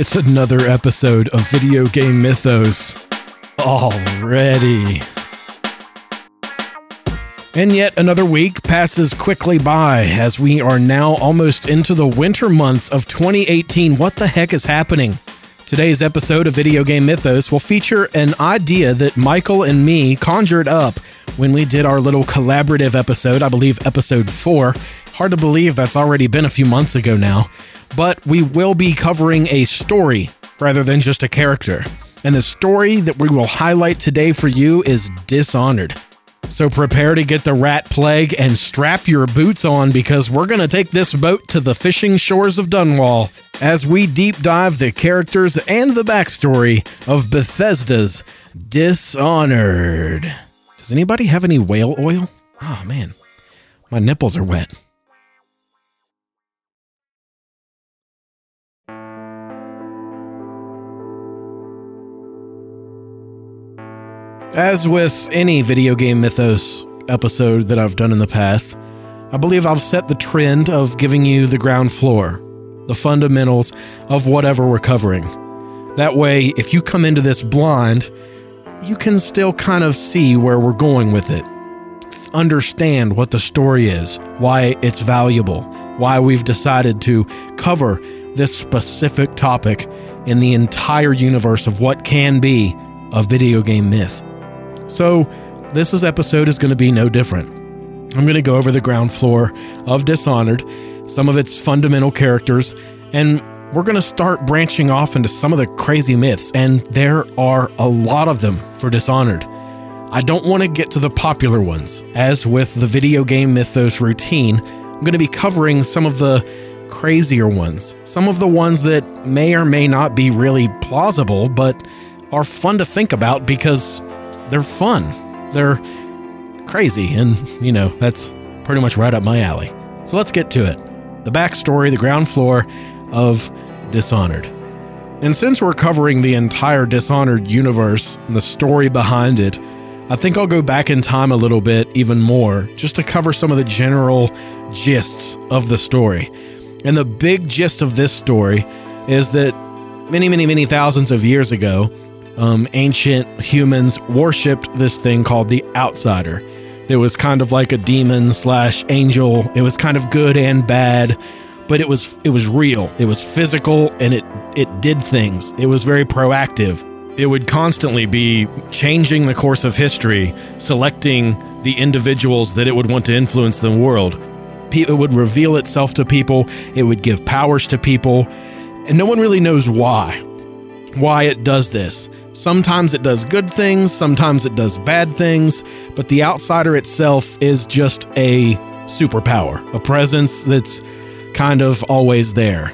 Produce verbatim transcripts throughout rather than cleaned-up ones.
It's another episode of Video Game Mythos already. And yet another week passes quickly by as we are now almost into the winter months of twenty eighteen. What the heck is happening? Today's episode of Video Game Mythos will feature an idea that Michael and me conjured up when we did our little collaborative episode, I believe episode four. Hard to believe that's already been a few months ago now. But we will be covering a story rather than just a character. And the story that we will highlight today for you is Dishonored. So prepare to get the rat plague and strap your boots on because we're going to take this boat to the fishing shores of Dunwall as we deep dive the characters and the backstory of Bethesda's Dishonored. Does anybody have any whale oil? Oh man, my nipples are wet. As with any Video Game Mythos episode that I've done in the past, I believe I've set the trend of giving you the ground floor, the fundamentals of whatever we're covering. That way, if you come into this blind, you can still kind of see where we're going with it. Understand what the story is, why it's valuable, why we've decided to cover this specific topic in the entire universe of what can be a video game myth. So this is episode is going to be no different. I'm going to go over the ground floor of Dishonored, some of its fundamental characters, and we're going to start branching off into some of the crazy myths, and there are a lot of them for Dishonored. I don't want to get to the popular ones. As with the video game mythos routine, I'm going to be covering some of the crazier ones, some of the ones that may or may not be really plausible, but are fun to think about because they're fun. They're crazy, and, you know, that's pretty much right up my alley. So let's get to it. The backstory, the ground floor of Dishonored. And since we're covering the entire Dishonored universe and the story behind it, I think I'll go back in time a little bit, even more, just to cover some of the general gists of the story. And the big gist of this story is that many, many, many thousands of years ago, Um, ancient humans worshipped this thing called the Outsider. It was kind of like a demon slash angel. It was kind of good and bad, but it was it was real. It was physical, and it it did things. It was very proactive. It would constantly be changing the course of history, selecting the individuals that it would want to influence the world. It would reveal itself to people. It would give powers to people, and no one really knows why. Why it does this. Sometimes it does good things, sometimes it does bad things, but the Outsider itself is just a superpower, a presence that's kind of always there.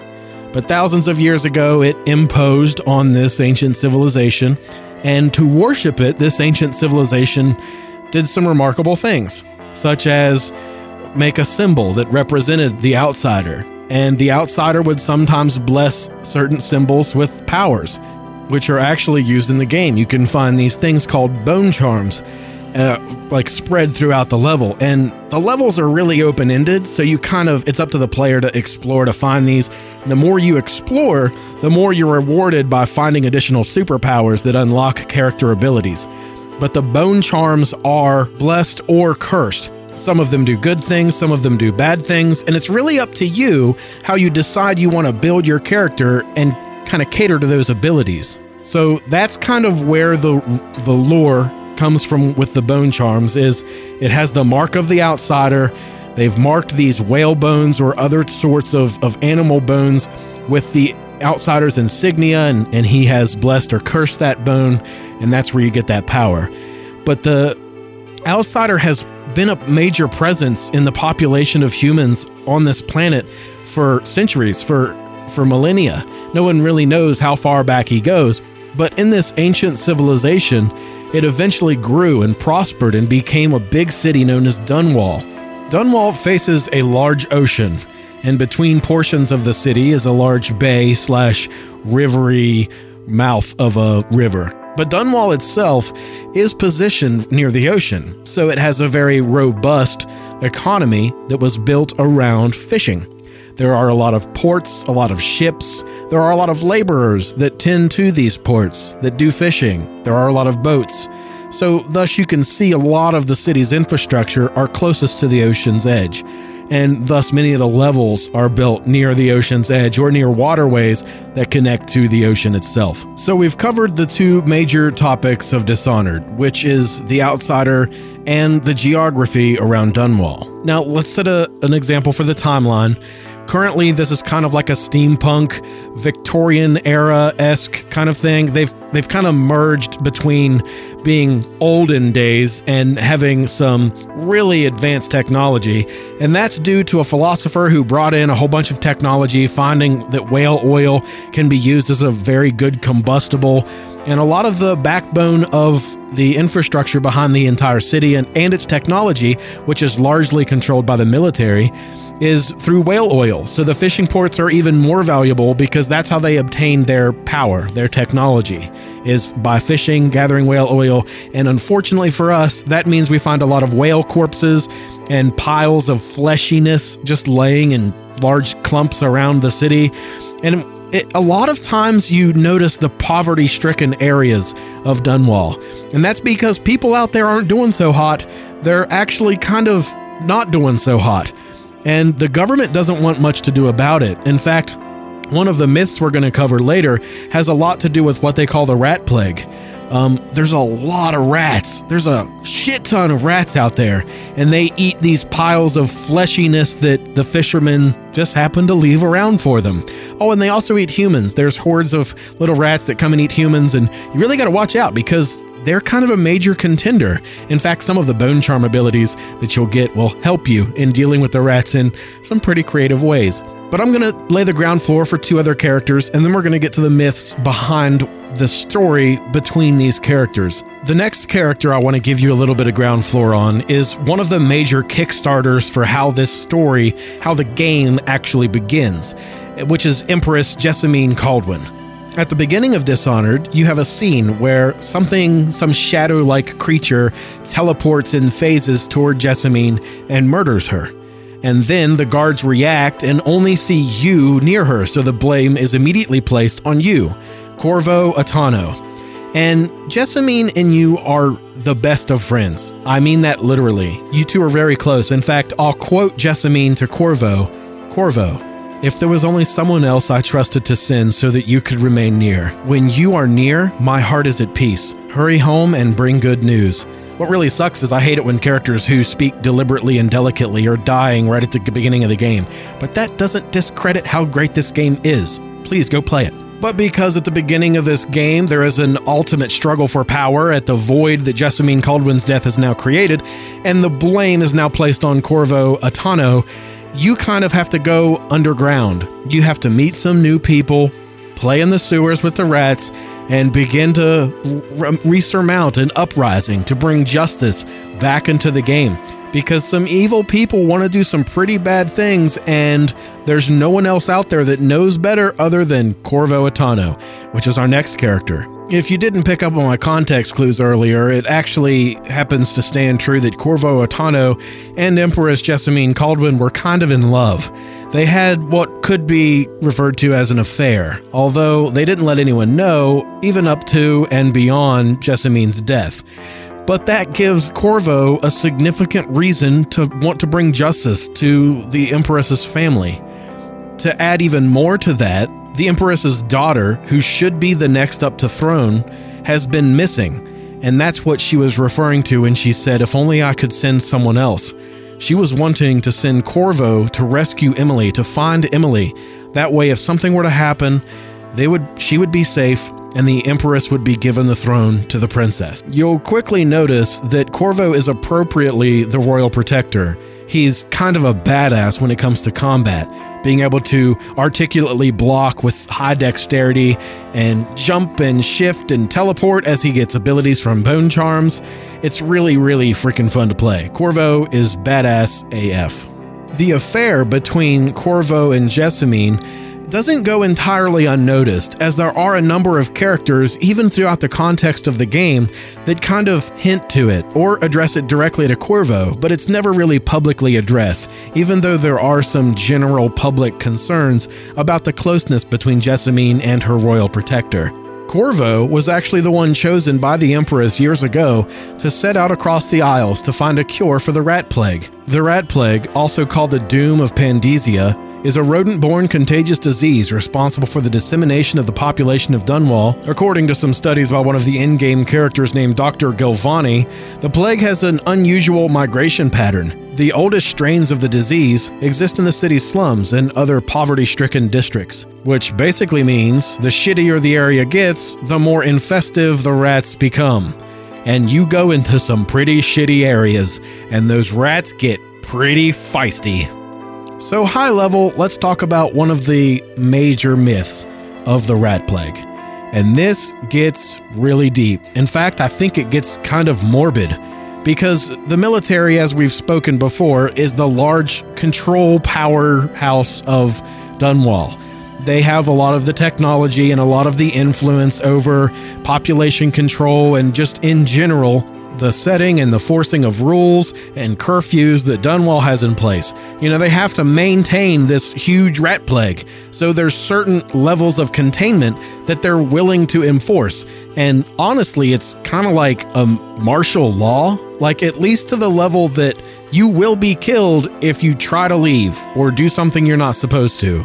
But thousands of years ago, it imposed on this ancient civilization, and to worship it, this ancient civilization did some remarkable things, such as make a symbol that represented the Outsider. And the Outsider would sometimes bless certain symbols with powers, which are actually used in the game. You can find these things called bone charms, uh, like spread throughout the level. And the levels are really open-ended, so you kind of, it's up to the player to explore, to find these. And the more you explore, the more you're rewarded by finding additional superpowers that unlock character abilities. But the bone charms are blessed or cursed. Some of them do good things, some of them do bad things, and it's really up to you how you decide you want to build your character and kind of cater to those abilities. So that's kind of where the the lore comes from with the bone charms, is it has the mark of the Outsider. They've marked these whale bones or other sorts of, of animal bones with the Outsider's insignia, and, and he has blessed or cursed that bone, and that's where you get that power. But the Outsider has been a major presence in the population of humans on this planet for centuries, for for millennia. No one really knows how far back he goes, but in this ancient civilization, it eventually grew and prospered and became a big city known as Dunwall. Dunwall faces a large ocean, and between portions of the city is a large bay slash rivery mouth of a river. But Dunwall itself is positioned near the ocean, so it has a very robust economy that was built around fishing. There are a lot of ports, a lot of ships. There are a lot of laborers that tend to these ports, that do fishing. There are a lot of boats. So thus you can see a lot of the city's infrastructure are closest to the ocean's edge, and thus many of the levels are built near the ocean's edge or near waterways that connect to the ocean itself. So we've covered the two major topics of Dishonored, which is the Outsider and the geography around Dunwall. Now let's set a, an example for the timeline. Currently, this is kind of like a steampunk, Victorian era-esque kind of thing. They've they've kind of merged between being olden days and having some really advanced technology. And that's due to a philosopher who brought in a whole bunch of technology, finding that whale oil can be used as a very good combustible. And a lot of the backbone of the infrastructure behind the entire city and, and its technology, which is largely controlled by the military, is through whale oil. So the fishing ports are even more valuable because that's how they obtain their power, their technology, is by fishing, gathering whale oil. And unfortunately for us, that means we find a lot of whale corpses and piles of fleshiness just laying in large clumps around the city. And It, a lot of times you notice the poverty-stricken areas of Dunwall, and that's because people out there aren't doing so hot. They're actually kind of not doing so hot, and the government doesn't want much to do about it. In fact, one of the myths we're going to cover later has a lot to do with what they call the Rat Plague. Um, there's a lot of rats. There's a shit ton of rats out there, and they eat these piles of fleshiness that the fishermen just happen to leave around for them. Oh, and they also eat humans. There's hordes of little rats that come and eat humans, and you really got to watch out because they're kind of a major contender. In fact, some of the bone charm abilities that you'll get will help you in dealing with the rats in some pretty creative ways. But I'm going to lay the ground floor for two other characters, and then we're going to get to the myths behind the story between these characters. The next character I want to give you a little bit of ground floor on is one of the major Kickstarters for how this story, how the game actually begins, which is Empress Jessamine Kaldwin. At the beginning of Dishonored, you have a scene where something, some shadow-like creature teleports in phases toward Jessamine and murders her. And then the guards react and only see you near her, so the blame is immediately placed on you, Corvo Attano. And Jessamine and you are the best of friends. I mean that literally. You two are very close. In fact, I'll quote Jessamine to Corvo. Corvo, if there was only someone else I trusted to send so that you could remain near. When you are near, my heart is at peace. Hurry home and bring good news. What really sucks is I hate it when characters who speak deliberately and delicately are dying right at the beginning of the game. But that doesn't discredit how great this game is. Please go play it. But because at the beginning of this game, there is an ultimate struggle for power at the void that Jessamine Kaldwin's death has now created, and the blame is now placed on Corvo Attano, you kind of have to go underground. You have to meet some new people, play in the sewers with the rats, and begin to resurmount an uprising to bring justice back into the game. Because some evil people want to do some pretty bad things, and there's no one else out there that knows better other than Corvo Attano, which is our next character. If you didn't pick up on my context clues earlier, it actually happens to stand true that Corvo Attano and Empress Jessamine Kaldwin were kind of in love. They had what could be referred to as an affair, although they didn't let anyone know, even up to and beyond Jessamine's death. But that gives Corvo a significant reason to want to bring justice to the Empress's family. To add even more to that, the Empress's daughter, who should be the next up to throne, has been missing, and that's what she was referring to when she said, if only I could send someone else. She was wanting to send Corvo to rescue Emily, to find Emily. That way, if something were to happen, they would, she would be safe, and the Empress would be given the throne to the princess. You'll quickly notice that Corvo is appropriately the royal protector. He's kind of a badass when it comes to combat, being able to articulately block with high dexterity and jump and shift and teleport as he gets abilities from bone charms. It's really, really freaking fun to play. Corvo is badass A F. The affair between Corvo and Jessamine doesn't go entirely unnoticed, as there are a number of characters, even throughout the context of the game, that kind of hint to it or address it directly to Corvo, but it's never really publicly addressed, even though there are some general public concerns about the closeness between Jessamine and her royal protector. Corvo was actually the one chosen by the Empress years ago to set out across the Isles to find a cure for the Rat Plague. The Rat Plague, also called the Doom of Pandesia, is a rodent-borne contagious disease responsible for the dissemination of the population of Dunwall. According to some studies by one of the in-game characters named Doctor Gilvani, the plague has an unusual migration pattern. The oldest strains of the disease exist in the city's slums and other poverty-stricken districts, which basically means the shittier the area gets, the more infestive the rats become. And you go into some pretty shitty areas, and those rats get pretty feisty. So high level, let's talk about one of the major myths of the Rat Plague. And this gets really deep. In fact, I think it gets kind of morbid, because the military, as we've spoken before, is the large control powerhouse of Dunwall. They have a lot of the technology and a lot of the influence over population control and just in general, the setting and the forcing of rules and curfews that Dunwall has in place. You know, they have to maintain this huge rat plague, so there's certain levels of containment that they're willing to enforce. And honestly, it's kind of like a martial law, like at least to the level that you will be killed if you try to leave or do something you're not supposed to.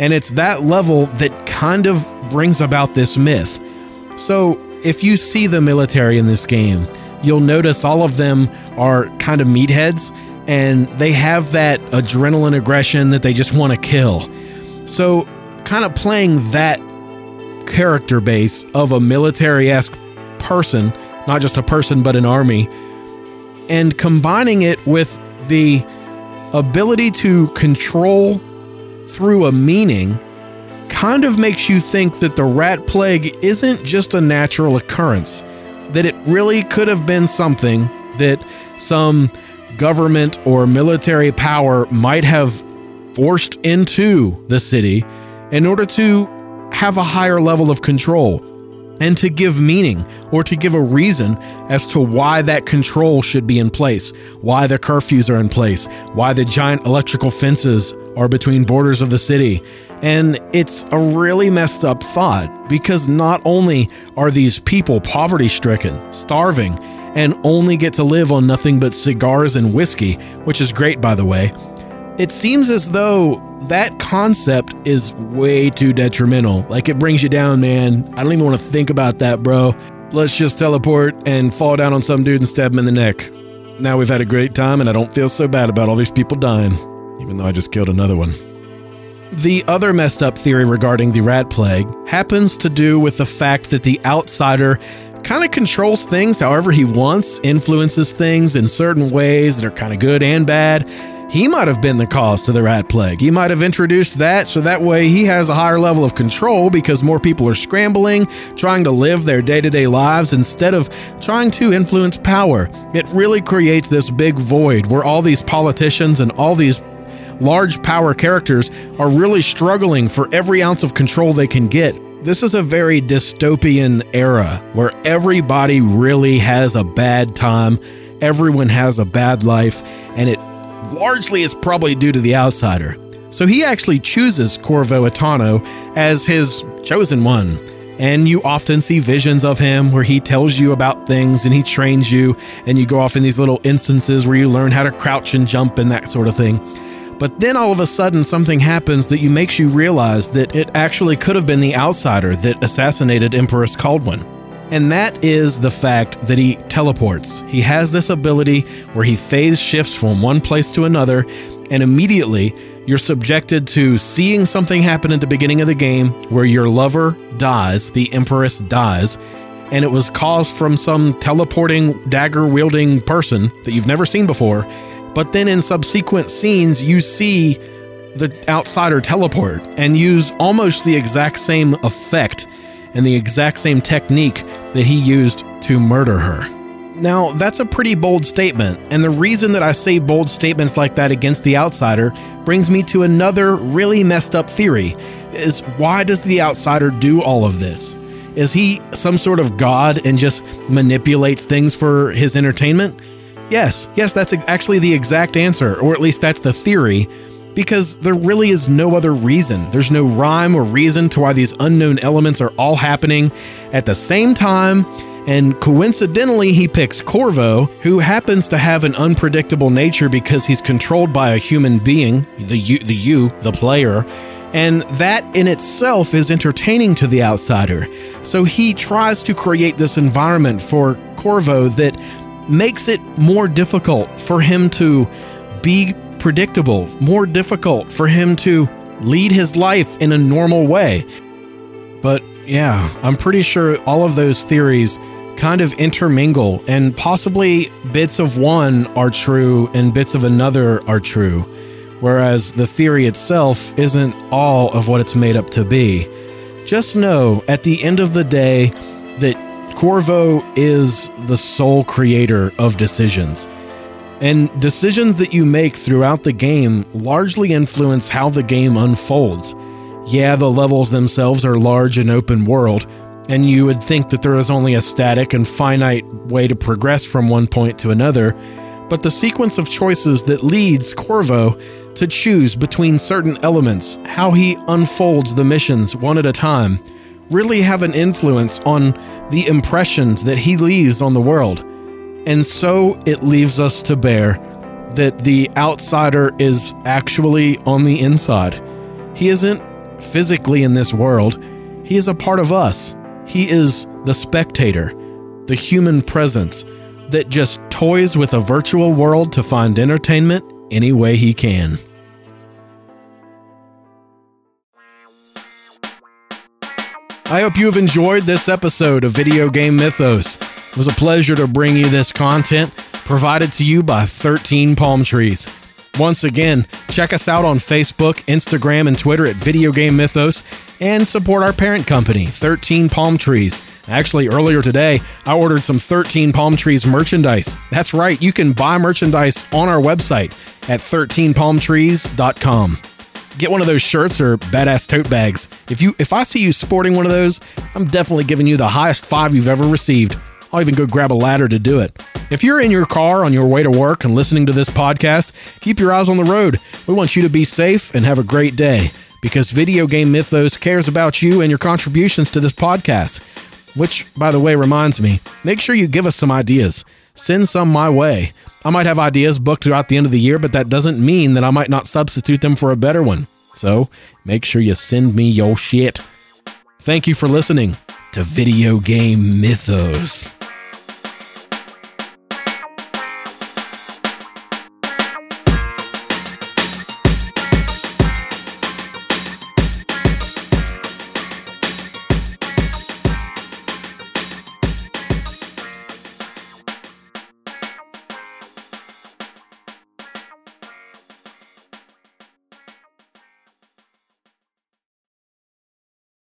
And it's that level that kind of brings about this myth. So if you see the military in this game, you'll notice all of them are kind of meatheads, and they have that adrenaline aggression that they just want to kill. So kind of playing that character base of a military-esque person, not just a person, but an army, and combining it with the ability to control through a meaning kind of makes you think that the rat plague isn't just a natural occurrence, that it really could have been something that some government or military power might have forced into the city in order to have a higher level of control and to give meaning or to give a reason as to why that control should be in place, why the curfews are in place, why the giant electrical fences are between borders of the city. And it's a really messed up thought, because not only are these people poverty-stricken, starving, and only get to live on nothing but cigars and whiskey, which is great, by the way, it seems as though that concept is way too detrimental. Like, it brings you down, man. I don't even want to think about that, bro. Let's just teleport and fall down on some dude and stab him in the neck. Now we've had a great time, and I don't feel so bad about all these people dying, even though I just killed another one. The other messed up theory regarding the rat plague happens to do with the fact that the outsider kind of controls things however he wants, influences things in certain ways that are kind of good and bad. He might have been the cause to the rat plague. He might have introduced that, so that way he has a higher level of control because more people are scrambling, trying to live their day-to-day lives instead of trying to influence power. It really creates this big void where all these politicians and all these large power characters are really struggling for every ounce of control they can get. This is a very dystopian era where everybody really has a bad time, everyone has a bad life, and it largely is probably due to the outsider. So he actually chooses Corvo Attano as his chosen one. And you often see visions of him where he tells you about things and he trains you, and you go off in these little instances where you learn how to crouch and jump and that sort of thing. But then all of a sudden something happens that you makes you realize that it actually could have been the outsider that assassinated Empress Kaldwin. And that is the fact that he teleports. He has this ability where he phase shifts from one place to another, and immediately you're subjected to seeing something happen at the beginning of the game where your lover dies, the Empress dies, and it was caused from some teleporting, dagger-wielding person that you've never seen before. But then in subsequent scenes, you see the outsider teleport and use almost the exact same effect and the exact same technique that he used to murder her. Now, that's a pretty bold statement, and the reason that I say bold statements like that against the outsider brings me to another really messed up theory, is why does the Outsider do all of this? Is he some sort of god and just manipulates things for his entertainment? Yes, yes, that's actually the exact answer, or at least that's the theory, because there really is no other reason. There's no rhyme or reason to why these unknown elements are all happening at the same time, and coincidentally he picks Corvo, who happens to have an unpredictable nature because he's controlled by a human being, the you, the, you, the player, and that in itself is entertaining to the Outsider. So he tries to create this environment for Corvo that makes it more difficult for him to be predictable, more difficult for him to lead his life in a normal way. But yeah, I'm pretty sure all of those theories kind of intermingle, and possibly bits of one are true and bits of another are true, whereas the theory itself isn't all of what it's made up to be. Just know, at the end of the day, that Corvo is the sole creator of decisions. And decisions that you make throughout the game largely influence how the game unfolds. Yeah, the levels themselves are large and open world, and you would think that there is only a static and finite way to progress from one point to another, but the sequence of choices that leads Corvo to choose between certain elements, how he unfolds the missions one at a time, really have an influence on the impressions that he leaves on the world. And so it leaves us to bear that the Outsider is actually on the inside. He isn't physically in this world. He is a part of us. He is the spectator, the human presence that just toys with a virtual world to find entertainment any way he can. I hope you've enjoyed this episode of Video Game Mythos. It was a pleasure to bring you this content provided to you by thirteen Palm Trees. Once again, check us out on Facebook, Instagram, and Twitter at Video Game Mythos, and support our parent company, thirteen Palm Trees. Actually, earlier today, I ordered some thirteen Palm Trees merchandise. That's right, you can buy merchandise on our website at thirteen palm trees dot com. Get one of those shirts or badass tote bags. If you, if I see you sporting one of those, I'm definitely giving you the highest five you've ever received. I'll even go grab a ladder to do it. If you're in your car on your way to work and listening to this podcast, keep your eyes on the road. We want you to be safe and have a great day, because Video Game Mythos cares about you and your contributions to this podcast. Which, by the way, reminds me, make sure you give us some ideas. Send some my way. I might have ideas booked throughout the end of the year, but that doesn't mean that I might not substitute them for a better one. So make sure you send me your shit. Thank you for listening to Video Game Mythos.